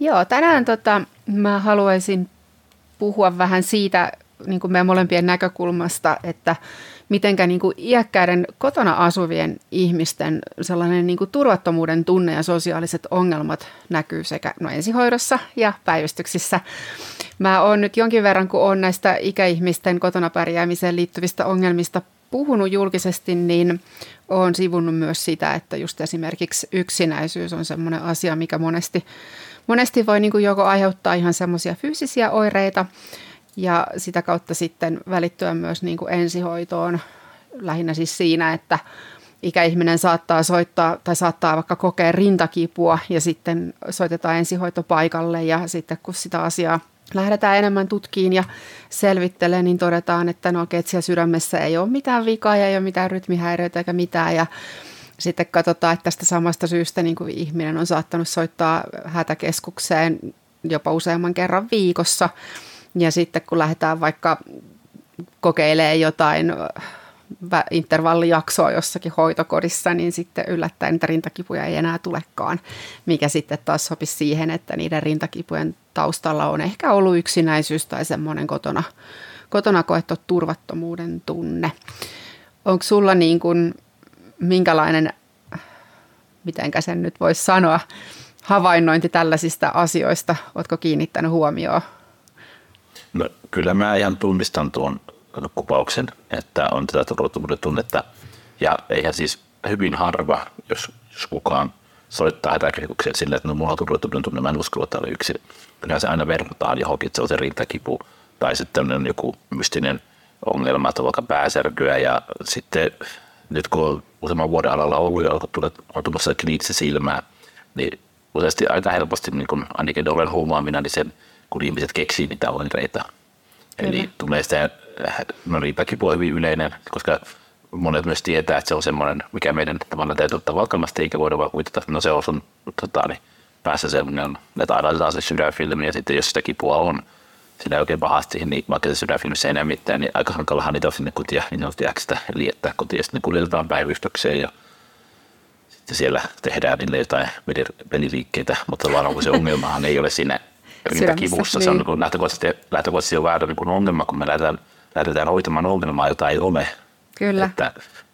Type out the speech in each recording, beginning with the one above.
Joo, tänään mä haluaisin puhua vähän siitä niin kuin meidän molempien näkökulmasta, että mitenkä niin kuin iäkkäiden kotona asuvien ihmisten sellainen niin kuin turvattomuuden tunne ja sosiaaliset ongelmat näkyy sekä ensihoidossa ja päivystyksissä. Mä oon nyt jonkin verran, kun oon näistä ikäihmisten kotona pärjäämiseen liittyvistä ongelmista puhunut julkisesti, niin oon sivunnut myös sitä, että just esimerkiksi yksinäisyys on semmoinen asia, mikä monesti voi niin kuin joko aiheuttaa ihan semmoisia fyysisiä oireita, ja sitä kautta sitten välittyä myös niin kuin ensihoitoon, lähinnä siis siinä, että ikäihminen saattaa soittaa tai saattaa vaikka kokea rintakipua ja sitten soitetaan ensihoitopaikalle ja sitten kun sitä asiaa lähdetään enemmän tutkiin ja selvittelemään, niin todetaan, että no okei, että siellä sydämessä ei ole mitään vikaa ja ei ole mitään rytmihäiriöitä eikä mitään ja sitten katsotaan, että tästä samasta syystä niin kuin ihminen on saattanut soittaa hätäkeskukseen jopa useamman kerran viikossa. Ja sitten kun lähdetään vaikka kokeilemaan jotain intervallijaksoa jossakin hoitokodissa, niin sitten yllättäen niitä rintakipuja ei enää tulekaan, mikä sitten taas sopisi siihen, että niiden rintakipujen taustalla on ehkä ollut yksinäisyys tai semmoinen kotona koettu turvattomuuden tunne. Onko sulla niin kuin minkälainen, mitenkä sen nyt voisi sanoa, havainnointi tällaisista asioista? Ootko kiinnittänyt huomioon? No, kyllä mä ihan tunnistan tuon kuvauksen, että on tätä turvattomuuden tunnetta. Ja eihän siis hyvin harva, jos kukaan soittaa hätäkeskukseen silleen, että no mulla on turvattomuuden tunne, mä en uskalla, että oli yksin. Kyllähän se aina verrataan johonkin, että se on se rintakipu tai sitten on joku mystinen ongelma, että on vaikka pääsärkyä. Ja sitten nyt kun on useamman vuoden alalla ollut ja on tulossa kriitsi silmää, niin useasti aika helposti, niin kun ainakin olen huomaamina, niin sen kun ihmiset keksii niitä oireita. Eli tulee sitä, no riipäkipua hyvin yleinen, koska monet myös tietää, että se on semmoinen, mikä meidän tavallaan täytyy ottaa valkamasti, eikä voida vaan kuitata, no se on sun niin päässä semmoinen, että aina laitetaan se sydänfilmi, ja sitten jos sitä kipua on sillä oikein pahasti, niin vaikka se sydänfilmissä ei enää mitään, niin aika hankalahan niitä on sinne kotia, niin ne on sitä liettää kotia, ja sitten ne kuljetetaan päivystykseen, ja sitten siellä tehdään niille jotain peliliikkeitä, mutta vaan onko se ongelmahan ei ole siinä rintakivussa. Se on niin lähtökohtaisesti jo väärä niin ongelma, kun me lähdetään hoitamaan ongelmaa, jota ei ole. Kyllä. Että,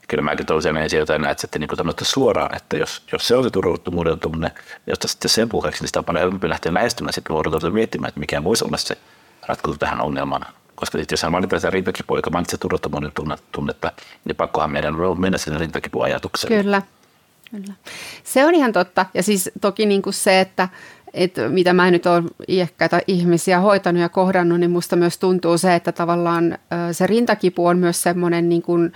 kyllä mäkin toiseen ensin jotain näet sitten niin sanotaan suoraan, että jos se on se turvattomuuden tunne, josta sitten sen puheeksi, niin sitä on paljon helpompi lähteä lähestymään, sitten voidaan miettimään, että mikä voisi olla se ratkaisu tähän ongelmaan. Koska sitten jos hän valitaan sitä rintakipua, joka mainitsee turvattomuuden tunnetta, niin pakkohan meidän on mennä sinne rintakipuajatukseen. Kyllä. Kyllä. Se on ihan totta. Ja siis toki niin kuin se, että mitä mä nyt oon iäkkäitä ihmisiä hoitanut ja kohdannut, niin musta myös tuntuu se, että tavallaan se rintakipu on myös semmoinen niin kuin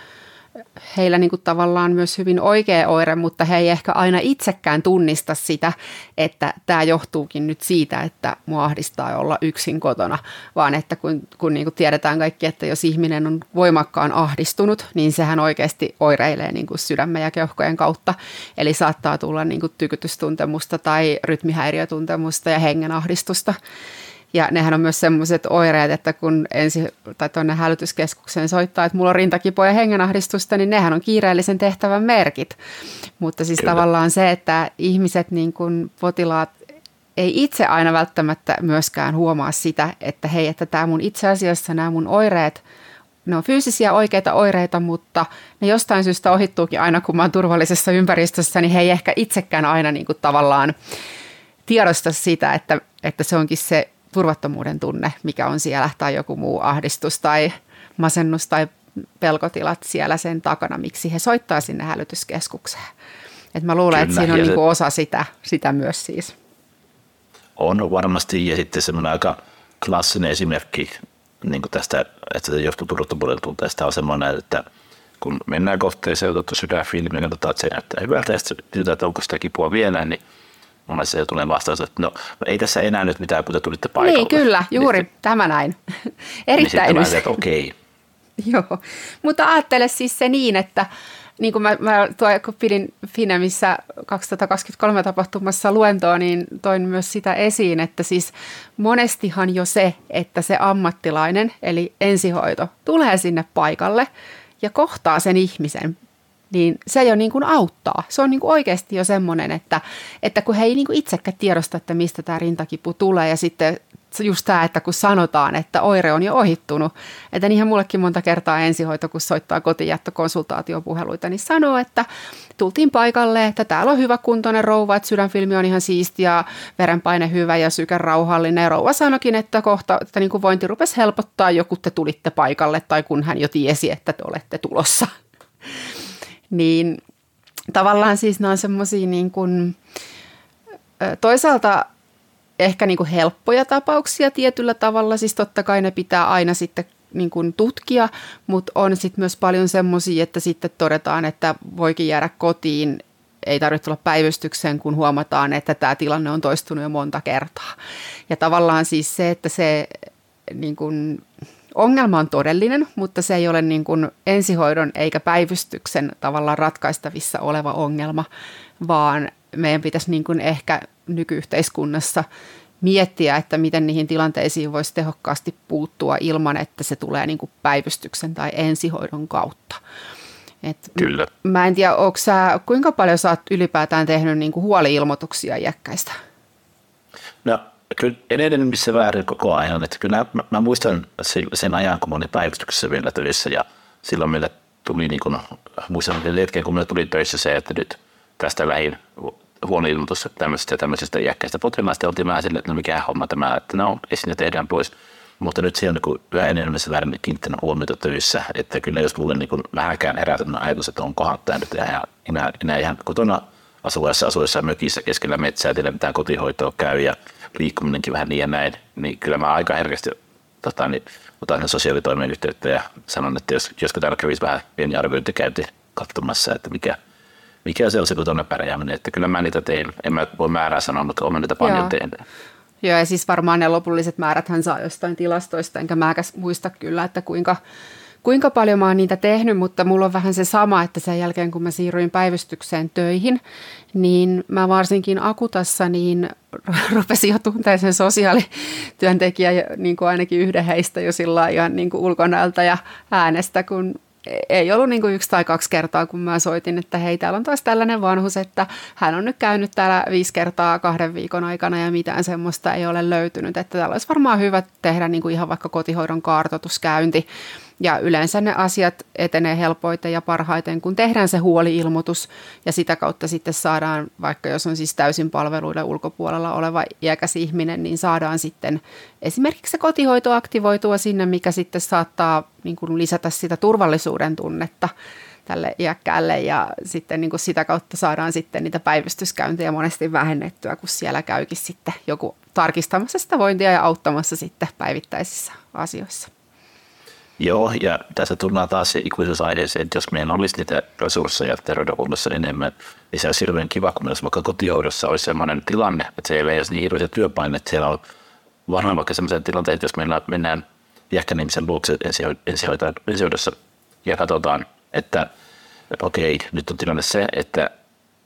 heillä niin kuin tavallaan myös hyvin oikea oire, mutta he ei ehkä aina itsekään tunnista sitä, että tämä johtuukin nyt siitä, että mua ahdistaa olla yksin kotona, vaan että kun niin kuin tiedetään kaikki, että jos ihminen on voimakkaan ahdistunut, niin sehän oikeasti oireilee niin kuin sydämen ja keuhkojen kautta, eli saattaa tulla niin kuin tykytystuntemusta tai rytmihäiriötuntemusta ja hengenahdistusta. Ja nehän on myös semmoiset oireet, että kun tuonne hälytyskeskukseen soittaa, että mulla on rintakipua ja hengenahdistusta, niin nehän on kiireellisen tehtävän merkit. Mutta siis kyllä, tavallaan se, että ihmiset, niin kuin potilaat, ei itse aina välttämättä myöskään huomaa sitä, että hei, että tämä mun itse asiassa nämä mun oireet, ne on fyysisiä oikeita oireita, mutta ne jostain syystä ohittuukin aina, kun mä oon turvallisessa ympäristössä, niin he ei ehkä itsekään aina niin kuin tavallaan tiedosta sitä, että se onkin se turvattomuuden tunne, mikä on siellä, tai joku muu ahdistus tai masennus tai pelkotilat siellä sen takana, miksi he soittaa sinne hälytyskeskukseen. Et mä luulen, että siinä on niin kuin osa sitä myös siis. On varmasti, ja sitten semmoinen aika klassinen esimerkki niin kuin tästä, että se johtuu turvattomuuden tunteesta on semmoinen, että kun mennään kohteeseen, otettu sydänfilmiä, katsotaan, että se näyttää hyvältä, ja sitten että onko sitä kipua vielä, niin monessa jo tulee vastaus, että no ei tässä enää nyt mitään, kun te tulitte paikalle. Niin kyllä, juuri niin, tämä näin. Erittäin niin nyt. Okei. Joo, mutta ajattele siis se niin, että niin kuin mä kun pidin Finemissä 2023 tapahtumassa luentoa, niin toin myös sitä esiin, että siis monestihan jo se, että se ammattilainen, eli ensihoito, tulee sinne paikalle ja kohtaa sen ihmisen niin se jo niin kuin auttaa. Se on niin kuin oikeasti jo semmoinen, että kun he ei niin kuin itsekään tiedosta, että mistä tämä rintakipu tulee ja sitten just tämä, että kun sanotaan, että oire on jo ohittunut, että niinhän mullekin monta kertaa ensihoito, kun soittaa kotijättökonsultaatiopuheluita, niin sanoo, että tultiin paikalle, että täällä on hyväkuntoinen rouva, että sydänfilmi on ihan siisti ja verenpaine hyvä ja syke rauhallinen. Ja rouva sanoikin, että kohta, että niin kuin vointi rupesi helpottaa jo, kun te tulitte paikalle tai kun hän jo tiesi, että te olette tulossa. Niin tavallaan siis nämä on semmoisia niin kuin toisaalta ehkä niin kuin helppoja tapauksia tietyllä tavalla, siis totta kai ne pitää aina sitten niin kuin tutkia, mutta on sitten myös paljon semmoisia, että sitten todetaan, että voikin jäädä kotiin, ei tarvitse olla päivystykseen, kun huomataan, että tämä tilanne on toistunut jo monta kertaa. Ja tavallaan siis se, että se niin kuin ongelma on todellinen, mutta se ei ole niin kuin ensihoidon eikä päivystyksen tavallaan ratkaistavissa oleva ongelma, vaan meidän pitäisi niin kuin ehkä nykyyhteiskunnassa miettiä, että miten niihin tilanteisiin voisi tehokkaasti puuttua ilman, että se tulee niin kuin päivystyksen tai ensihoidon kautta. Et kyllä. Mä en tiedä, kuinka paljon sä oot ylipäätään tehnyt niin kuin huoli-ilmoituksia iäkkäistä? No kyllä enenevissä väärin koko ajan. Että kyllä mä muistan sen ajan, kun mä olin päivystyksessä vielä töissä ja silloin meillä tuli, niin kuin, muistan hetken, kun meillä tuli töissä se, että nyt tästä lähin huono-ilmoitus tämmöisestä iäkkäistä potilaista, oltiin vähän sille, että mikä homma tämä, että no, esine tehdään pois. Mutta nyt siellä on vähän enemmän se väärin kiinnittänyt huomiota töissä, että kyllä jos mulle niin vähänkään herätetään ajatus, että on kohattaa nyt enää ihan kotona asuessa mökissä keskellä metsää, teillä mitään kotihoitoa käy ja liikkuminenkin vähän niin ja näin, niin kyllä mä aika herkästi otan sosiaalitoimeen yhteyttä ja sanon, että josko täällä kävisi vähän pieni arviointi käynti katsomassa, että mikä se on se kotona pärjääminen, että kyllä mä niitä tein, en mä voi määrää sanoa, mutta olen niitä paljon tehnyt. Joo, ja siis varmaan ne lopulliset määrät hän saa jostain tilastoista, enkä mäkäs muista kyllä, että kuinka paljon mä oon niitä tehnyt, mutta mulla on vähän se sama, että sen jälkeen kun mä siirryin päivystykseen töihin, niin mä varsinkin Akutassa niin rupesin jo tuntea sen sosiaalityöntekijä, niin kuin ainakin yhden heistä jo sillä ihan niin kuin ulkonäöltä ja äänestä, kun ei ollut niin kuin yksi tai kaksi kertaa, kun mä soitin, että hei, täällä on taas tällainen vanhus, että hän on nyt käynyt täällä 5 kertaa 2 viikon aikana ja mitään semmoista ei ole löytynyt. Että täällä olisi varmaan hyvä tehdä niin kuin ihan vaikka kotihoidon kartoituskäynti. Ja yleensä ne asiat etenee helpoiten ja parhaiten, kun tehdään se huoli-ilmoitus ja sitä kautta sitten saadaan, vaikka jos on siis täysin palveluiden ulkopuolella oleva iäkäs ihminen, niin saadaan sitten esimerkiksi se kotihoito aktivoitua sinne, mikä sitten saattaa niin kuin lisätä sitä turvallisuuden tunnetta tälle iäkkäälle ja sitten niin kuin sitä kautta saadaan sitten niitä päivystyskäyntejä monesti vähennettyä, kun siellä käykin sitten joku tarkistamassa sitä vointia ja auttamassa sitten päivittäisissä asioissa. Joo, ja tässä tullaan taas se ikuisuusaiheeseen, että jos meillä olisi niitä resursseja terveydenhuollossa enemmän, niin se olisi hirveän kiva, kun meillä vaikka kotihoidossa olisi sellainen tilanne, että se ei ole niin hirveä työpaine, että siellä on varmaan vaikka sellaisia tilanteita, jos meillä mennään iäkkään ihmisen luokse ensihoidossa ja katsotaan, että okei, nyt on tilanne se, että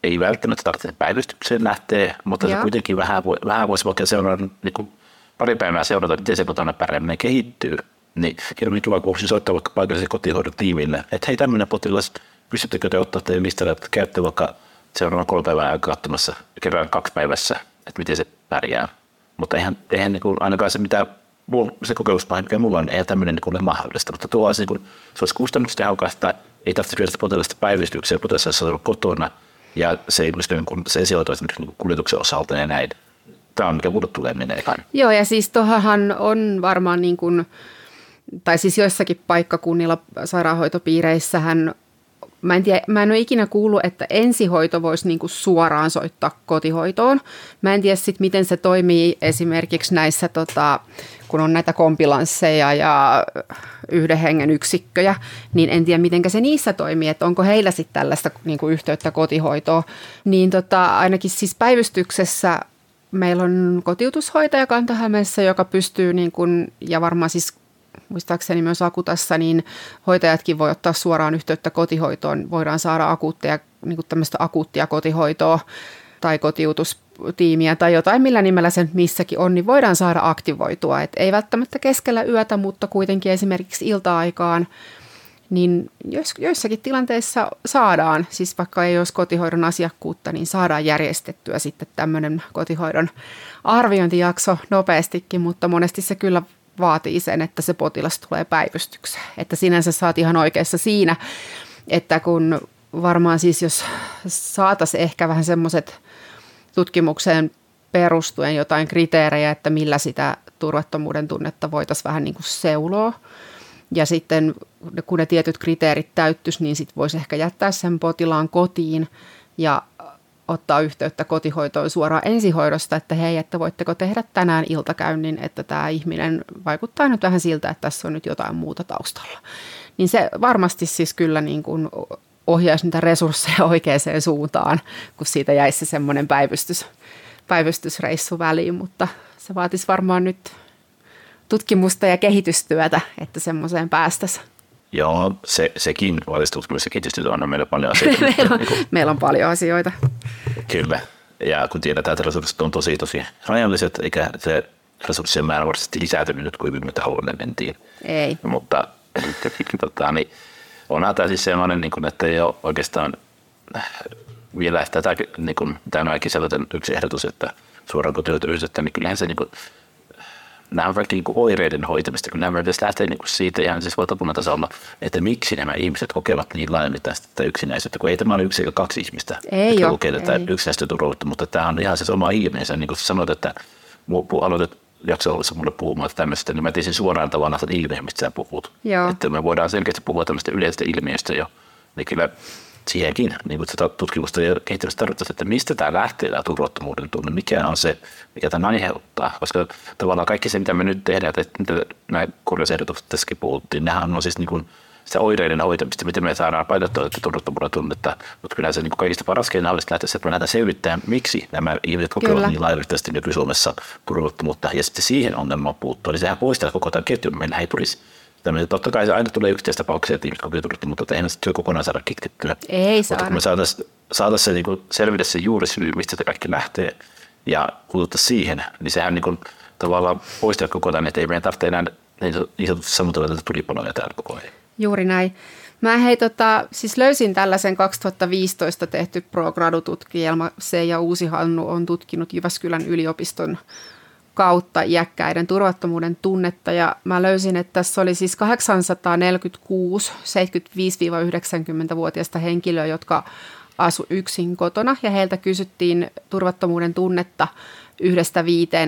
ei välttämättä tarvitse päivystykseen lähteä, mutta se kuitenkin vähän voisi vaikka seurata, niin kuin pari päivää seurata, miten se kotona pärjääminen kehittyy. Niin, hirveän kiva, kun soittaa vaikka paikallisen kotihoidon tiimille, että hei, tämmöinen potilas, pystyttekö te ottaa teidän listalle, että käytte vaikka seuraavan 3 päivää katsomassa kerran 2 päivässä, että miten se pärjää. Mutta eihän niin kuin, ainakaan se mitään, se kokemuspahin, mikä mulla on, eihän tämmöinen niin kuin ole mahdollista, mutta tuo asia, kun se olisi kustannustehokasta, ei tarvitse viedä potilasta päivystykseen, potilassa on kotona, ja se ei olisi se ensihoito niin kuljetuksen osalta ja näin. Tämä on, mikä mulle tulee menee. Joo, ja siis tuohonhan on varmaan niin kuin tai siis joissakin paikkakunnilla sairaanhoitopiireissähän, mä en ole ikinä kuullut, että ensihoito voisi niinku suoraan soittaa kotihoitoon. Mä en tiedä sitten, miten se toimii esimerkiksi näissä, kun on näitä kompilansseja ja yhden hengen yksikköjä, niin en tiedä, miten se niissä toimii, että onko heillä sitten tällaista niinku yhteyttä kotihoitoon. Niin ainakin siis päivystyksessä meillä on kotiutushoitaja Kanta-Hämeessä, joka pystyy, niinku, ja varmaan siis muistaakseni myös Akutassa, niin hoitajatkin voi ottaa suoraan yhteyttä kotihoitoon. Voidaan saada tämmöistä akuuttia kotihoitoa tai kotiutustiimiä tai jotain, millä nimellä se missäkin on, niin voidaan saada aktivoitua. Et ei välttämättä keskellä yötä, mutta kuitenkin esimerkiksi ilta-aikaan niin joissakin tilanteissa saadaan, siis vaikka ei olisi kotihoidon asiakkuutta, niin saadaan järjestettyä sitten tämmöinen kotihoidon arviointijakso nopeastikin, mutta monesti se kyllä vaatii sen, että se potilas tulee päivystykseen. Että sinänsä saat ihan oikeassa siinä, että kun varmaan siis jos saataisiin ehkä vähän semmoiset tutkimukseen perustuen jotain kriteerejä, että millä sitä turvattomuuden tunnetta voitaisiin vähän niin kuin seuloa. Ja sitten kun ne tietyt kriteerit täyttyisi, niin sitten voisi ehkä jättää sen potilaan kotiin ja ottaa yhteyttä kotihoitoon suoraan ensihoidosta, että hei, että voitteko tehdä tänään iltakäynnin, että tämä ihminen vaikuttaa nyt vähän siltä, että tässä on nyt jotain muuta taustalla. Niin se varmasti siis kyllä niin kuin ohjaisi niitä resursseja oikeaan suuntaan, kun siitä jäisi se semmoinen päivystysreissu väliin, mutta se vaatisi varmaan nyt tutkimusta ja kehitystyötä, että semmoiseen päästäisiin. Joo, sekin vaatisi tutkimusta ja kehitystyötä, on meillä paljon asioita. Meillä on paljon asioita. Kyllä, ja kun tiedetään, että resurssit on tosi rajalliset, eikä se resurssien määrä varmasti lisääntynyt nyt, kun viime taholle mentiin. Ei. Mutta niin, onhan tämä siis sellainen, niin kuin, että ei ole oikeastaan vielä tätä, niin kuin, tämä on sellainen yksi ehdotus, että suoraan kotihoitoyhdistettä, niin kyllähän se niin kuin, nämä on vaikka niin oireiden hoitamista, kun nämä voitaisiin lähteä niin siitä ihan siis valtakunnatasolla, että miksi nämä ihmiset kokevat niin laajemmin tästä yksinäisyyttä, kun ei tämä ole yksi eikä kaksi ihmistä, jotka kokevat tätä yksinäistä turvallisuutta, mutta tämä on ihan se oma ilmeensä. Niin kuin sanoit, että aloitat jakso-alussa mulle puhumaan tämmöistä, niin mä tiesin suoraan tavallaan sen ilmeen, mistä sä puhut. Joo. Että me voidaan selkeästi puhua tämmöistä yleistä ilmiöstä jo, niin kyllä siihenkin niin sitä tutkimusta ja kehittämistä tarvittaisiin, että mistä tämä lähtee, tämä turvattomuuden tunne, mikä on se, mitä tämän aiheuttaa. Koska tavallaan kaikki se, mitä me nyt tehdään, että nämä korjausehdotukset tässäkin puhuttiin, nehän on siis niin kuin sitä oireiden hoitamista, miten me saadaan painottaa turvattomuuden tunnetta. Mutta kyllä se niin kuin kaikista paras keino olisi lähteä, että me lähdetään selvittämään, miksi nämä ihmiset kokevat niin laajaltaisesti nyky-Suomessa turvattomuutta. Ja sitten siihen ongelmaan puuttua, niin sehän poistaa koko tämän ketjun, meillä ei tulisi. Totta kai se aina tulee yksittäistapauksia, että ihmiset kokee turvattomuutta, mutta eihän se työ kokonaan saada kitkettyä. Ei saada. Mutta kun me saataisiin se, niin kuin selvitä se juurisyy, mistä se kaikki lähtee ja puututtaisiin siihen, niin sehän niin kuin, tavallaan poistaa koko tämän, että ei meidän tarvitse enää niin sanotusti sammutella tulipaloja täällä koko ajan. Juuri näin. Mä siis löysin tällaisen 2015 tehty pro-gradu-tutkielma. Seija Uusi-Hannu on tutkinut Jyväskylän yliopiston kautta iäkkäiden turvattomuuden tunnetta, ja mä löysin, että tässä oli siis 846 75-90-vuotiaista henkilöä, jotka asu yksin kotona, ja heiltä kysyttiin turvattomuuden tunnetta 1-5,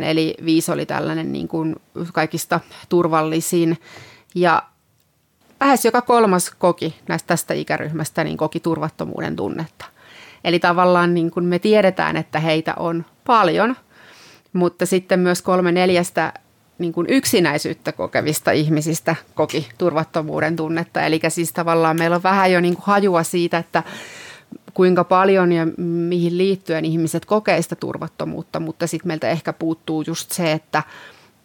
eli 5 oli tällainen niin kuin kaikista turvallisin, ja lähes joka kolmas koki tästä ikäryhmästä niin koki turvattomuuden tunnetta. Eli tavallaan niin kuin me tiedetään, että heitä on paljon, mutta sitten myös 3/4 niin kuin yksinäisyyttä kokevista ihmisistä koki turvattomuuden tunnetta. Eli siis tavallaan meillä on vähän jo niin kuin hajua siitä, että kuinka paljon ja mihin liittyen ihmiset kokee sitä turvattomuutta, mutta sitten meiltä ehkä puuttuu just se, että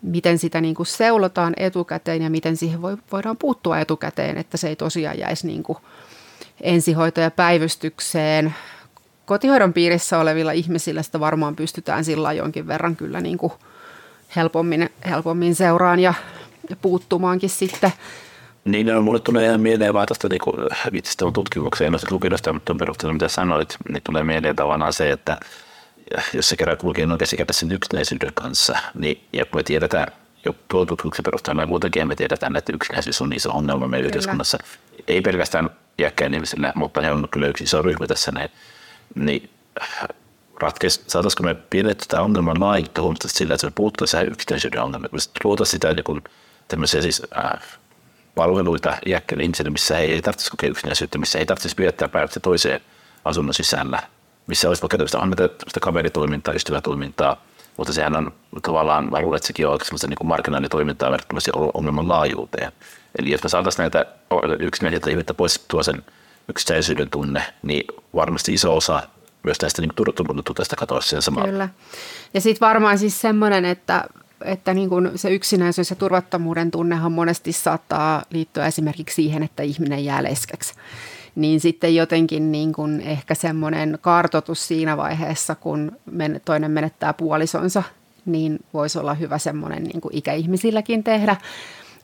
miten sitä niin kuin seulotaan etukäteen ja miten siihen voidaan puuttua etukäteen, että se ei tosiaan jäisi niin kuin ensihoitopäivystykseen. Kotihoidon piirissä olevilla ihmisillä sitä varmaan pystytään sillä jonkin verran kyllä niin kuin helpommin seuraan ja puuttumaankin sitten. Niin, mulle tulee ihan mieleen vaan tästä niin tutkimukseen, en ole lukidosta, mutta on perusteella, mitä sanoit, niin tulee mieleen tavallaan se, että jos se kerran kulkee oikeasti käydä sen yksinäisyyden kanssa, niin ja kun me tiedetään jo tutkimuksen perusteella, niin muutenkin me tiedetään, että yksinäisyys on iso ongelma meidän yhteiskunnassa. Ei pelkästään iäkkäin ihmisillä, mutta he on kyllä yksi iso ryhmä tässä näin. Niin saataisiko me pidettyä tämä ongelman laajinta huomattavasti sillä, että me puhuttaisiin tähän yksityisyyden ongelmaan, kun luotaisiin sitä joku tämmöisiä siis palveluita iäkkäille ihmisille, missä ei tarvitsisi kokea yksinäisyyttä, missä ei tarvitsisi viettää päivästä toiseen asunnon sisällä, missä olisi vaikka tämmöistä kaveritoimintaa, ystävätoimintaa, mutta sehän on tavallaan, mä luulen, että sekin on semmoista niin marginaalitoimintaa verrattuna ongelman laajuuteen. Eli jos me saataisiin näitä yksinäisyyttä ihmettä pois tuo sen yksittäisyyden tunne, niin varmasti iso osa myös tästä niin turvattomuudesta katoisi sen samalla. Kyllä. Ja sitten varmaan siis semmoinen, että niin kun se yksinäisyys ja turvattomuuden tunnehan monesti saattaa liittyä esimerkiksi siihen, että ihminen jää leskeksi. Niin sitten jotenkin niin kun ehkä semmoinen kartoitus siinä vaiheessa, kun toinen menettää puolisonsa, niin voisi olla hyvä semmoinen niin kun ikäihmisilläkin tehdä.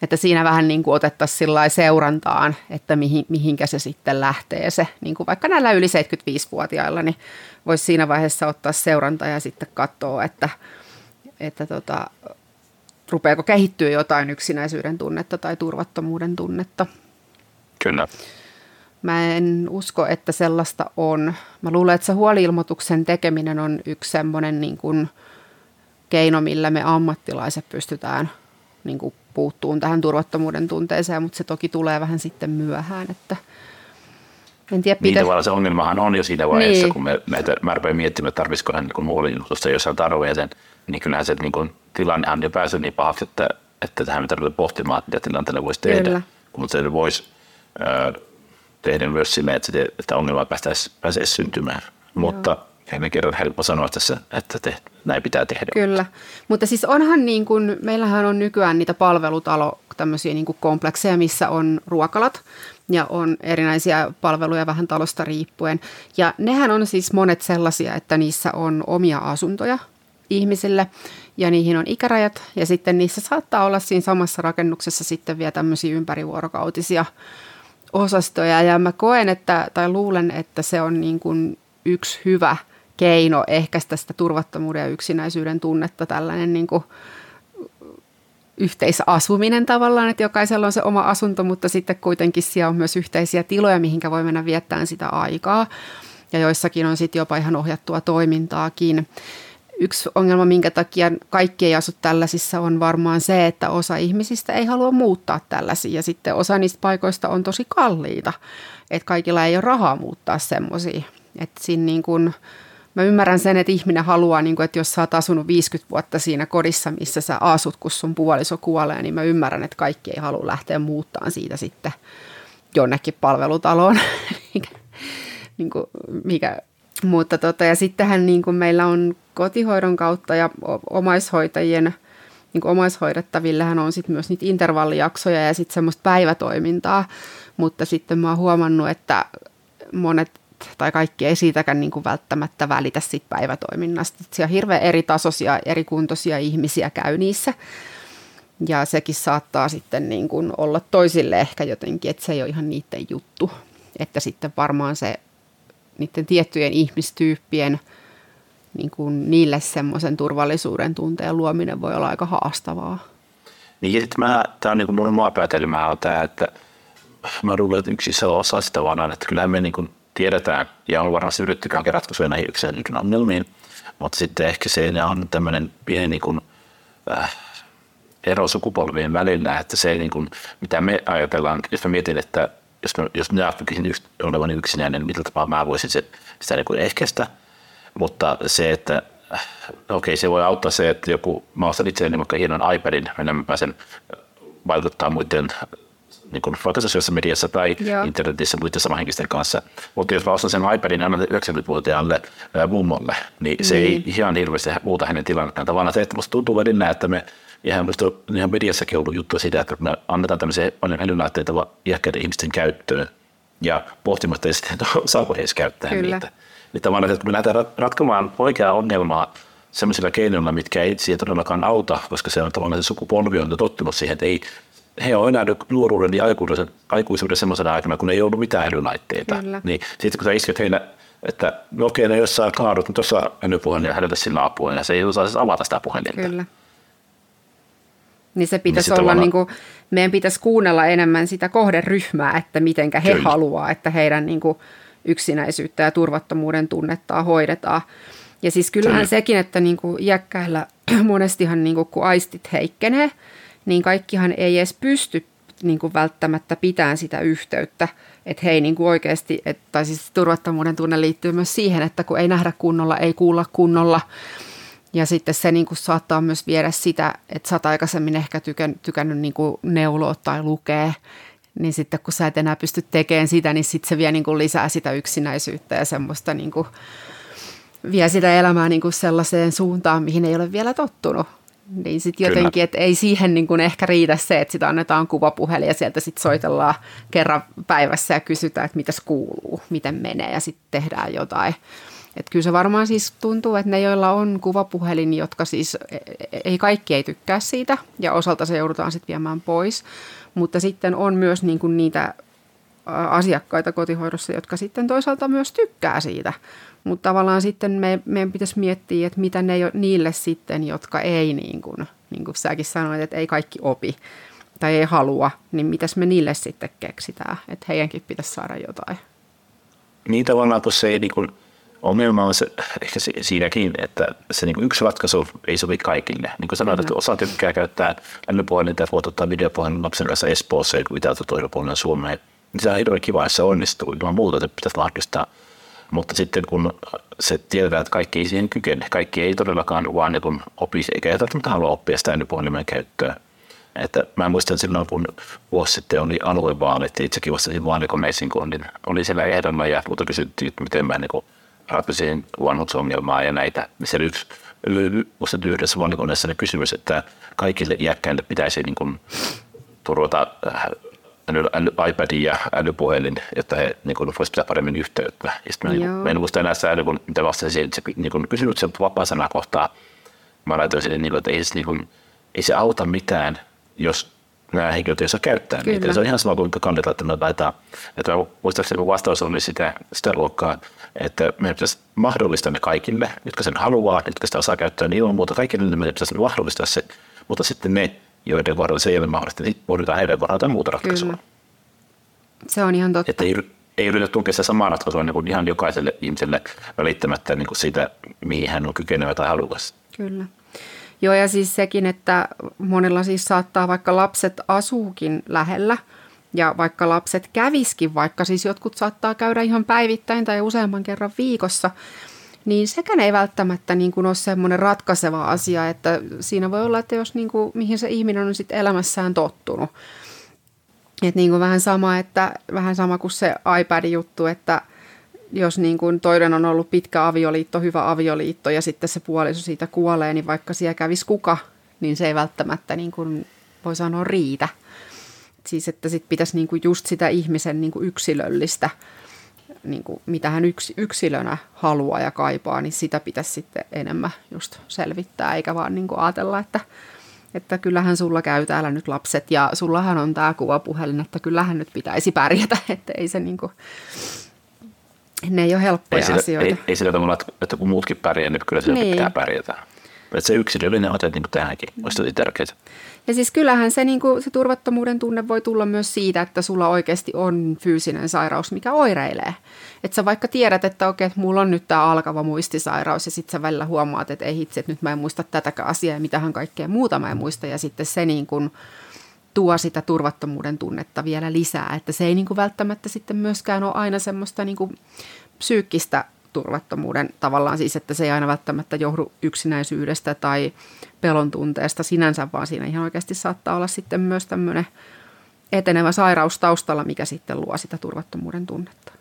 Että siinä vähän niin kuin otettaisiin sillä seurantaan, että mihinkä se sitten lähtee se. Niin kuin vaikka näillä yli 75-vuotiailla, niin voisi siinä vaiheessa ottaa seurantaa ja sitten katsoa, että rupeako kehittyä jotain yksinäisyyden tunnetta tai turvattomuuden tunnetta. Kyllä. Mä en usko, että sellaista on. Mä luulen, että se huoli-ilmoituksen tekeminen on yksi semmoinen niin kuin keino, millä me ammattilaiset pystytään niin kuin puuttuun tähän turvattomuuden tunteeseen, mutta se toki tulee vähän sitten myöhään. Että en tiedä, niin tavallaan se ongelmahan on jo siinä vaiheessa, niin. Kun mä rupean miettimään, että tarvitsikohan niin huoli-ilmoitusta, jos on tarveen, niin kyllähän se niin tilanne on jo päässyt niin pahaksi, että tähän me tarvitaan pohtimaan, mitä tilanteelle voisi tehdä. Kyllä. Kun se voisi tehdä myös silleen, että ongelmaa pääsee syntymään. Joo. Mutta ennen kerran helppo sanoa tässä, että näin pitää tehdä. Kyllä, mutta siis onhan niin kuin, meillähän on nykyään niitä palvelutalo, tämmöisiä niin kuin komplekseja, missä on ruokalat ja on erinäisiä palveluja vähän talosta riippuen. Ja nehän on siis monet sellaisia, että niissä on omia asuntoja ihmisille ja niihin on ikärajat ja sitten niissä saattaa olla siinä samassa rakennuksessa sitten vielä tämmöisiä ympärivuorokautisia osastoja ja mä koen, tai luulen, että se on niin kuin yksi hyvä keino ehkäistä sitä turvattomuuden ja yksinäisyyden tunnetta, tällainen niin kuin yhteisasuminen tavallaan, että jokaisella on se oma asunto, mutta sitten kuitenkin siellä on myös yhteisiä tiloja, mihinkä voi mennä viettämään sitä aikaa ja joissakin on sitten jopa ihan ohjattua toimintaakin. Yksi ongelma, minkä takia kaikki ei asu tällaisissa, on varmaan se, että osa ihmisistä ei halua muuttaa tällaisia. Ja sitten osa niistä paikoista on tosi kalliita, että kaikilla ei ole rahaa muuttaa semmoisia. Niin mä ymmärrän sen, että ihminen haluaa, niin kun, että jos sä oot asunut 50 vuotta siinä kodissa, missä sä asut, kun sun puoliso kuolee, niin mä ymmärrän, että kaikki ei halua lähteä muuttamaan siitä sitten jonnekin palvelutaloon, mikä... Mutta ja sittenhän niin kuin meillä on kotihoidon kautta ja omaishoitajien, niin kuin omaishoidettavillähän on sitten myös niitä intervallijaksoja ja sitten semmoista päivätoimintaa, mutta sitten mä oon huomannut, että monet tai kaikki ei siitäkään niin kuin välttämättä välitä siitä päivätoiminnasta. Siellä on hirveän eri tasoisia, eri kuntoisia ihmisiä käy niissä ja sekin saattaa sitten niin kuin olla toisille ehkä jotenkin, että se ei ole ihan niiden juttu, että sitten varmaan se niiden tiettyjen ihmistyyppien niin kuin niille semmoisen turvallisuuden tunteen luominen voi olla aika haastavaa. Niin ja sitten tämä on niin kuin minun päätelmää on tämä, että mä luulen, että yksi iso osa sitä vaan on, että kyllähän me niin kuin tiedetään ja on varmasti yritetty kaiken ratkaisuja näihin yksilöiden ongelmiin, mutta sitten ehkä se on tämmöinen pieni niin kuin, ero sukupolvien välillä, että se niin kuin, mitä me ajatellaan, jos mä mietin, että jos minä pyysin olevani yksinäinen, millä tapaa mä voisin sitä niin kuin ehkäistä, mutta se, että okei, se voi auttaa se, että mä ostan itselleni vaikka hienon iPadin, mennä mä pääsen vaikuttaa muiden niin vaikka sosiaalisessa mediassa tai internetissä muiden samanhenkisten kanssa, mutta jos mä ostan sen iPadin aina 90-vuotiaalle mummolle, niin se ei ihan hirveästi muuta hänen tilannettaan. Tavallaan se, että musta tuntuu välillä, että me ihan mediassakin on ollut juttua siitä, että me annetaan tämmöisiä paljon älylaitteita iäkkäiden ihmisten käyttöön ja pohtimatta ja sitten saako heistä käyttää niitä. Eli tavallaan, että kun me lähdetään ratkomaan oikeaa ongelmaa semmoisilla keinoilla, mitkä ei siihen todellakaan auta, koska se on tavallaan se sukupolvi on tottunut siihen, että ei, he on enää nuoruuden ja aikuisuuden semmoisena aikana, kun ei ollut mitään älylaitteita. Niin sitten kun sä isket heillä, että no okei, ne jos sä kaadut, niin tuossa älypuhelin ja hänellä sillä apuhelin ja se ei osaa siis avata sitä puhelinta. Kyllä. Niin se pitäisi niin olla, niin kuin, meidän pitäisi kuunnella enemmän sitä kohderyhmää, että mitenkä he haluaa, että heidän niin kuin, yksinäisyyttä ja turvattomuuden tunnettaa hoidetaan. Ja siis kyllähän sekin, että niin kuin, iäkkäillä monestihan niin kuin, kun aistit heikkenee, niin kaikkihan ei edes pysty niin kuin, välttämättä pitämään sitä yhteyttä. Että hei niin kuin oikeasti, tai siis turvattomuuden tunne liittyy myös siihen, että kun ei nähdä kunnolla, ei kuulla kunnolla. Ja sitten se niin kuin saattaa myös viedä sitä, että sä oot aikaisemmin ehkä tykännyt niin kuin neuloa tai lukea, niin sitten kun sä et enää pysty tekemään sitä, niin sitten se vie niin kuin lisää sitä yksinäisyyttä ja semmoista niin kuin vie sitä elämää niin kuin sellaiseen suuntaan, mihin ei ole vielä tottunut. Niin sitten jotenkin, että ei siihen niin kuin ehkä riitä se, että sitä annetaan kuvapuhelin ja sieltä sitten soitellaan kerran päivässä ja kysytään, että mitäs kuuluu, miten menee ja sitten tehdään jotain. Että kyllä se varmaan siis tuntuu, että ne, joilla on kuvapuhelin, jotka siis kaikki ei tykkää siitä ja osalta se joudutaan sitten viemään pois. Mutta sitten on myös niin kuin niitä asiakkaita kotihoidossa, jotka sitten toisaalta myös tykkää siitä. Mutta tavallaan sitten meidän pitäisi miettiä, että mitä niille sitten, jotka ei niin kuin säkin sanoit, että ei kaikki opi tai ei halua, niin mitäs me niille sitten keksitään, että heidänkin pitäisi saada jotain. Niin tavallaan tuossa ei niin kuin ongelma on se, ehkä siinäkin, että se niin kuin yksi ratkaisu ei sovi kaikille. Niin kuin sanoit, että osa tykkää käyttää älypuhelinta ja voit ottaa videopuhelin lapsen kanssa Espoossa ja itäältä toisella puolella Suomeen. Niin se on hirveän kiva, että se onnistuu. Ilman muuta, että pitäisi lahkistaa. Mutta sitten kun se tiedetään, että kaikki ei siihen kykene, kaikki ei todellakaan vaan niin opisi, eikä tarvitse halua oppia sitä älypuhelimen käyttöä. Että mä muistan silloin, kun vuosi sitten oli aluevaalit, itsekin vastasin vaalikomeisiin, kun oli siellä ehdolla ja muuta kysyttiin, että miten mä niin ratkaisin vanhusongelmaa ja näitä. Siellä yhdessä vaalikoneessa oli kysymys, että kaikille iäkkäille pitäisi niin kuin turvata iPadin ja älypuhelin, jotta he niin voisivat pitää paremmin yhteyttä. Ja sitten mä en muista enää sitä älypuhelin, mitä vastasin siihen, että se niin kysynyt sen vapaa-sanaa kohtaan. Mä laitoin sille, niin että ei se auta mitään, jos nämä henkilöt eivät saa käyttää niitä. Eli se on ihan sama, kuinka kandidaattina taitaa. Että mä muistaakseni mun vastaus oli sitä luokkaa, että meidän pitäisi mahdollistaa ne kaikille, jotka sen haluaa, jotka sitä osaa käyttää, niin ilman muuta kaikille meidän pitäisi mahdollistaa se. Mutta sitten ne, joiden kohdalla se ei ole mahdollista, niin pohditaan heidän kohdallaan jotain muuta ratkaisua. Kyllä. Se on ihan totta. Että ei yritä tunkea sitä samaa ratkaisua niin kuin ihan jokaiselle ihmiselle välittämättä niin kuin siitä, mihin hän on kykenevä tai halukas. Kyllä. Joo, ja siis sekin, että monilla siis saattaa vaikka lapset asuukin lähellä ja vaikka lapset käviskin, vaikka siis jotkut saattaa käydä ihan päivittäin tai useamman kerran viikossa, niin sekään ei välttämättä niin kuin ole semmoinen ratkaiseva asia, että siinä voi olla, että jos niin kuin, mihin se ihminen on sitten elämässään tottunut. Että niin kuin vähän sama kuin se iPad-juttu, että jos niin kuin toinen on ollut pitkä avioliitto, hyvä avioliitto ja sitten se puoliso siitä kuolee, niin vaikka siellä kävisi kuka, niin se ei välttämättä niin kuin voi sanoa riitä. Siis että sitten pitäisi niin kuin just sitä ihmisen niin kuin yksilöllistä, niin kuin mitä hän yksilönä haluaa ja kaipaa, niin sitä pitäisi sitten enemmän just selvittää, eikä vaan niin kuin ajatella, että kyllähän sulla käy täällä nyt lapset ja sullahan on tämä kuvapuhelin, että kyllähän nyt pitäisi pärjätä, että ei se niin kuin. Ne ei ole helppoja asioita. Ei sillä tavalla, että kun muutkin pärjää, niin kyllä sillä pitää pärjätä. Että se yksilöllinen ote niin kuin tähänkin olisi tosi tärkeää. Ja siis kyllähän se, niin kuin, se turvattomuuden tunne voi tulla myös siitä, että sulla oikeasti on fyysinen sairaus, mikä oireilee. Että sä vaikka tiedät, että okei, että mulla on nyt tämä alkava muistisairaus ja sitten sä välillä huomaat, että ei hitse, että nyt mä en muista tätäkään asiaa ja mitähän kaikkea muuta mä en muista. Ja sitten se niin kuin tuo sitä turvattomuuden tunnetta vielä lisää, että se ei niin kuin välttämättä sitten myöskään ole aina semmoista niin kuin psyykkistä turvattomuuden tavallaan siis, että se ei aina välttämättä johdu yksinäisyydestä tai pelon tunteesta sinänsä, vaan siinä ihan oikeasti saattaa olla sitten myös tämmöinen etenevä sairaus taustalla, mikä sitten luo sitä turvattomuuden tunnetta.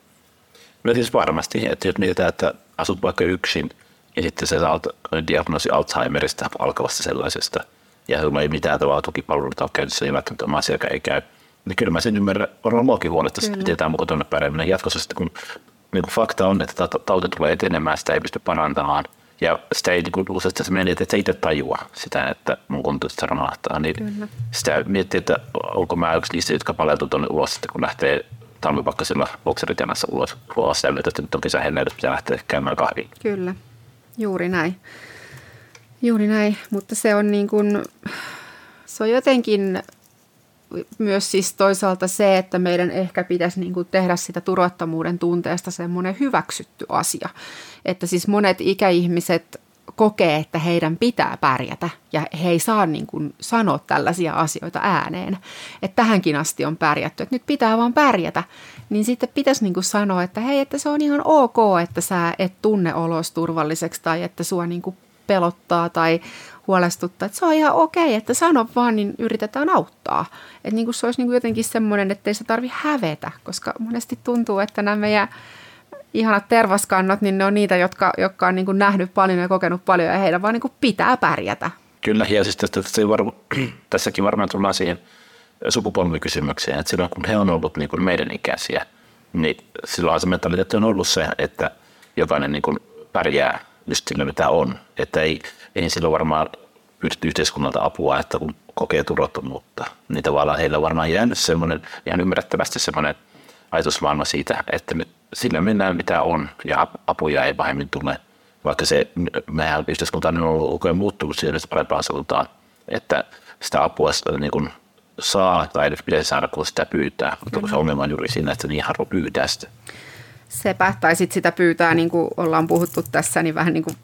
No siis varmasti, että jos mietitään, että asut vaikka yksin ja sitten se saa diagnoosi Alzheimerista alkavasta sellaisesta, ja sulla ei mitään tavalla tukipalveluita ole käytössä, niin välttämättä oma asiakkaan ei käy. Niin kyllä mä sen ymmärrän, varmaan muakin huolettaisiin, että tietää muuta tuonne pärjääminen jatkossa sitten, kun niin kuin fakta on, että tauti tulee etenemään, sitä ei pysty parantamaan. Ja sitä ei useasti se menee, että se itse tajua sitä, että mun kuntoista romahtaa. Niin sitä miettii, että onko mä yksi niistä, jotka paleltuu tuonne ulos, että kun lähtee talvipakkasilla bokseritjanassa ulos ja että nyt on kesähelleydessä, pitää lähteä käymään kahviin. Kyllä, juuri näin. Juuri näin, mutta se on, niin kuin, se on jotenkin myös siis toisaalta se, että meidän ehkä pitäisi niin kuin tehdä sitä turvattomuuden tunteesta semmoinen hyväksytty asia. Että siis monet ikäihmiset kokee, että heidän pitää pärjätä ja he ei saa niin kuin sanoa tällaisia asioita ääneen. Että tähänkin asti on pärjätty, että nyt pitää vaan pärjätä. Niin sitten pitäisi niin kuin sanoa, että hei, että se on ihan ok, että sä et tunne olos turvalliseksi tai että sua niin kuin pelottaa tai huolestuttaa, että se on ihan okei, että sano vaan, niin yritetään auttaa. Että niin kuin se olisi niin kuin jotenkin semmoinen, että ei se tarvitse hävetä, koska monesti tuntuu, että nämä meidän ihanat tervaskannot, niin ne on niitä, jotka on niin kuin nähnyt paljon ja kokenut paljon ja heidän vaan niin kuin pitää pärjätä. Kyllä, ja siis tässäkin varmaan tullaan siihen sukupolvikysymykseen, että silloin kun he on ollut niin kuin meidän ikäisiä, niin silloin se mentaliteetti on ollut se, että jokainen niin kuin pärjää just sillä, mitä on. Että ei silloin varmaan yhteiskunnalta apua, että kun kokee turvattomuutta, niin tavallaan heillä on varmaan jäänyt semmoinen, ihan ymmärrettävästi semmoinen ajatusmaailma siitä, että sillä mennään mitä on ja apuja ei pahemmin tule, vaikka se meidän yhteiskunta on ollut muuttunut siihen parempaan suuntaan, että sitä apua niin kuin saa tai pitäisi saada, kun sitä pyytää. Mutta kun se ongelma on juuri siinä, että niin harvo pyytää sitä. Sepä, tai sitten sitä pyytää, niin kuin ollaan puhuttu tässä, niin vähän niin kuin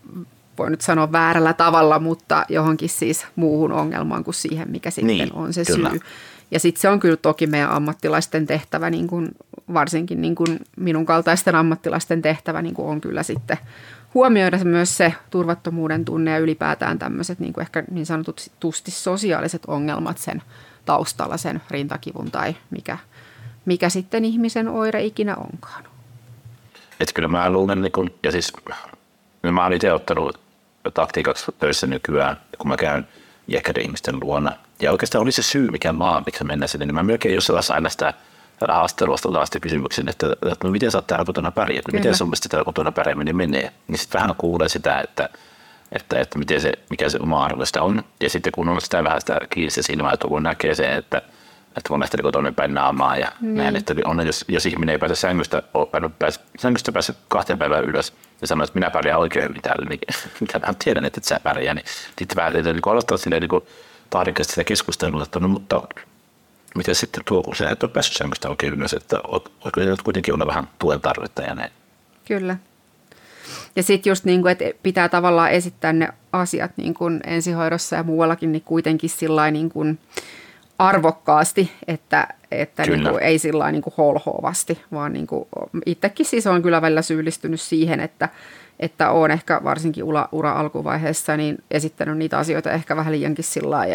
voi nyt sanoa väärällä tavalla, mutta johonkin siis muuhun ongelmaan kuin siihen, mikä sitten niin, on se kyllä. Syy. Ja sitten se on kyllä toki meidän ammattilaisten tehtävä, niin kuin, varsinkin niin kuin minun kaltaisten ammattilaisten tehtävä niin kuin on kyllä sitten huomioida myös se turvattomuuden tunne ja ylipäätään tämmöiset niin kuin ehkä niin sanotusti sosiaaliset ongelmat sen taustalla, sen rintakivun tai mikä sitten ihmisen oire ikinä onkaan. Että kyllä mä luulen, niin kun, ja siis mä olen itse ottanut taktiikaksi töissä nykyään, kun mä käyn iäkkäiden ihmisten luona. Ja oikeastaan oli se syy, mikä maa, miksi mennä sinne, niin mä melkein jossain aina sitä haastelua vastaavasti kysymyksen, että no miten sä oot täällä kotona pärjää, miten sun mielestä täällä kotona pärjääminen menee. Niin sitten vähän kuulee sitä, että miten se, mikä se oma arvo sitä on. Ja sitten kun on sitä vähän sitä kiinnissä silmää, että kun näkee se, että on lähtenyt kotona päin naamaa ja näin, että on, jos ihminen ei pääse sängystä pääse 2 päivää ylös ja sanoo, että minä pärjään oikein hyvin täällä, niin mitä mä tiedän, että sä pärjää, niin sitten vähän niin aloittaa silleen niin tahdikkaasti sitä keskustelua, että no mutta miten sitten tuo, kun sä et ole päässyt sängystä oikein ylös, että olet kuitenkin olla vähän tuen tarvetta ja näin. Kyllä. Ja sitten just niin kuin, että pitää tavallaan esittää ne asiat niin kuin ensihoidossa ja muuallakin, niin kuitenkin sillain niin kuin arvokkaasti, että niin kuin ei sillain niin kuin holhoavasti, vaan niin kuin itsekin siis on kyllä välillä syyllistynyt siihen, että olen ehkä varsinkin ura alkuvaiheessa niin esittänyt niitä asioita ehkä vähän liiankin sillain,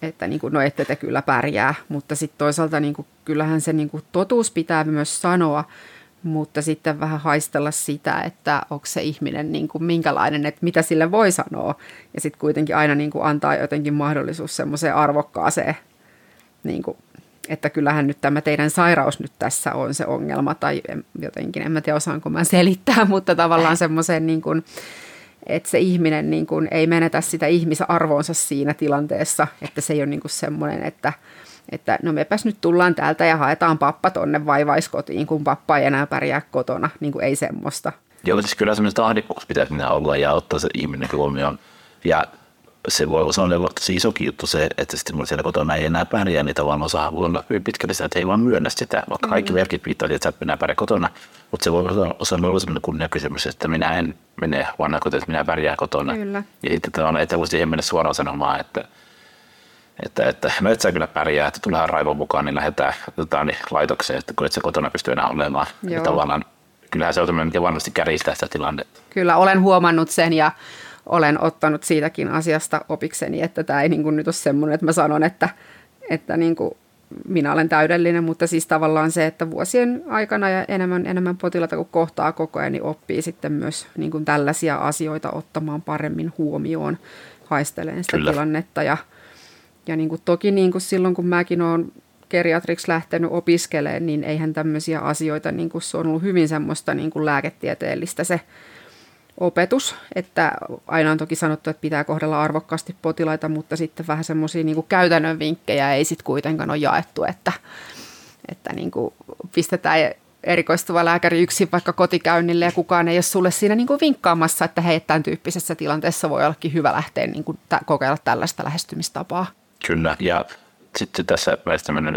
että niin kuin, no ette te kyllä pärjää, mutta sitten toisaalta niin kuin, kyllähän se niin kuin totuus pitää myös sanoa, mutta sitten vähän haistella sitä, että onko se ihminen niin kuin minkälainen, että mitä sille voi sanoa. Ja sitten kuitenkin aina niin kuin antaa jotenkin mahdollisuus semmoiseen arvokkaaseen, niin kuin, että kyllähän nyt tämä teidän sairaus nyt tässä on se ongelma. Tai jotenkin, en mä tiedä osaanko mä selittää, mutta tavallaan semmoiseen, niin kuin, että se ihminen niin kuin ei menetä sitä ihmisarvoonsa siinä tilanteessa. Että se ei ole niin kuin semmoinen, että no mepäs nyt tullaan täältä ja haetaan pappa tonne vaivaiskotiin, kun pappa ei enää pärjää kotona, niin kuin ei semmoista. Joo, siis kyllä semmoinen tahdikkuus pitäisi minä olla ja ottaa se ihminen huomioon. Ja se voi olla se isokin juttu se, että sitten siellä kotona ei enää pärjää, niin tavallaan osaa olla hyvin pitkälle sitä, että ei vaan myönnä sitä, vaikka kaikki merkit viittaa, että sä et enää pärjää kotona. Mutta se voi olla semmoinen kunniakysymys, että minä en mene vanhaan kotiin, että minä pärjää kotona. Kyllä. Ja sitten tavallaan ei tällaisia mennä suoraan sanomaan, että no et sä kyllä pärjää, että tullaan raivon mukaan, niin lähdetään niin laitokseen, että kun et sä kotona pysty enää olemaan. Ja tavallaan kyllähän se on tämmöinen, mikä varmasti kärjistää sitä tilannetta. Kyllä, olen huomannut sen ja olen ottanut siitäkin asiasta opikseni, että tämä ei niin kuin nyt ole semmoinen, että mä sanon, että niin kuin minä olen täydellinen, mutta siis tavallaan se, että vuosien aikana ja enemmän potilaita kun kohtaa koko ajan, niin oppii sitten myös niin kuin tällaisia asioita ottamaan paremmin huomioon, haisteleen sitä kyllä. Tilannetta ja niin kuin toki niin kuin silloin, kun mäkin olen geriatriksi lähtenyt opiskelemaan, niin eihän tämmöisiä asioita, niin kuin se on ollut hyvin semmoista niin kuin lääketieteellistä se opetus, että aina on toki sanottu, että pitää kohdella arvokkaasti potilaita, mutta sitten vähän semmoisia niin kuin käytännön vinkkejä ei sitten kuitenkaan ole jaettu, että niin kuin pistetään erikoistuva lääkäri yksin vaikka kotikäynnille ja kukaan ei ole sulle siinä niin kuin vinkkaamassa, että hei, tämän tyyppisessä tilanteessa voi ollakin hyvä lähteä niin kuin kokeilla tällaista lähestymistapaa. Kyllä, ja sitten tässä väistämäinen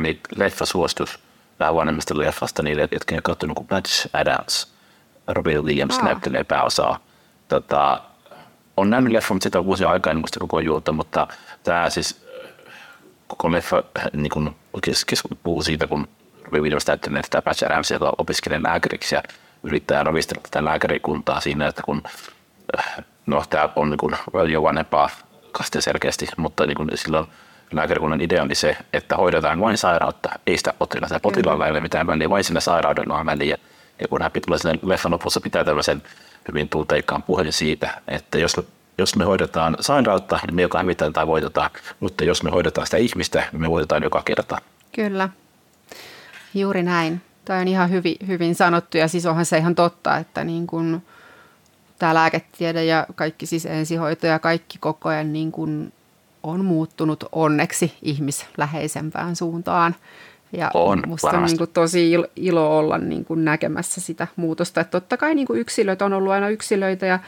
niin leffasuositus vähän vanhemmista leffasta niille, jotka on katsonut, kun Badge Adams, Robby Williams näyttelee pääosaa. On nähnyt leffa, mutta sitä on vuosia aikaa, en muista koko juolta, mutta tämä siis koko leffa niin puhuu siitä, kun Robby Williams näyttelee tätä Badge Adamsia, joka opiskelee lääkäriksi ja yrittää ravistella tätä lääkärikuntaa siinä, että kun no, tämä on niin jo vanhempaa kaste selkeästi, mutta niin silloin lääkärikunnan idea oli se, että hoidetaan vain sairautta, ei sitä potilasta. Potilaalla ei ole mitään väliä, vain siinä sairaudella on väliä. Ja kun hän tulee sinne leffan lopussa, pitää tämmöisen hyvin tunteikkaan puheen siitä, että jos me hoidetaan sairautta, niin me joka hävitään tai voitetaan, mutta jos me hoidetaan sitä ihmistä, niin me voitetaan joka kerta. Kyllä, juuri näin. Tämä on ihan hyvin sanottu ja siis onhan se ihan totta, että niin kun tämä lääketiede ja kaikki siis ensihoito ja kaikki koko ajan niin kuin on muuttunut onneksi ihmisläheisempään suuntaan. Ja on, musta varmasti. On niin kuin tosi ilo olla niin kuin näkemässä sitä muutosta. Että totta kai niin kuin yksilöt on ollut aina yksilöitä ja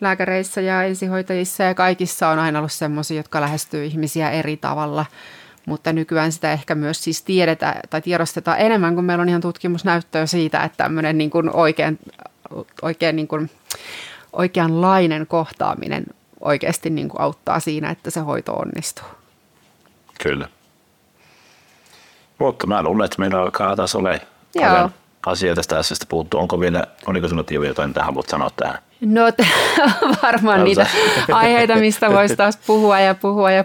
lääkäreissä ja ensihoitajissa ja kaikissa on aina ollut semmoisia, jotka lähestyy ihmisiä eri tavalla. Mutta nykyään sitä ehkä myös siis tiedetään tai tiedostetaan enemmän, kun meillä on ihan tutkimusnäyttöä siitä, että tämmöinen niin kuin oikeanlainen kohtaaminen oikeasti niin kuin auttaa siinä, että se hoito onnistuu. Kyllä. Mutta mä luulen, että meillä alkaa taas ole paljon asiaa tästä asiasta puhuttu. Oliko sinulla Tiivi jotain tähän, mutta sanoa tähän? No varmaan niitä aiheita, mistä voisi taas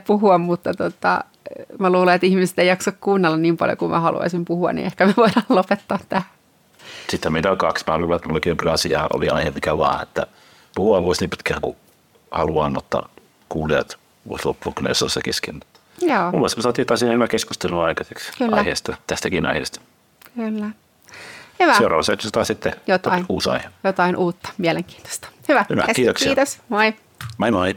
puhua, mutta mä luulen, että ihmiset ei jaksa kuunnella niin paljon kuin mä haluaisin puhua, niin ehkä me voidaan lopettaa tähän. Sitten meitä on kaksi. Mä luulen, että minulla kyllä asiaa oli aihe, mikä vaan, että puhua voisi niin pitkään kuin haluaa ottaa kuulijat loppukuneessa osa kesken. Joo. Mulla se saatiin jotain hyvää keskustelua aikaiseksi aiheesta, tästäkin aiheesta. Kyllä. Hyvä. Seuraavassa etsytään sitten jotain uusi aihe. Jotain uutta, mielenkiintoista. Hyvä. Kiitoksia. Kiitos. Moi. Moi moi.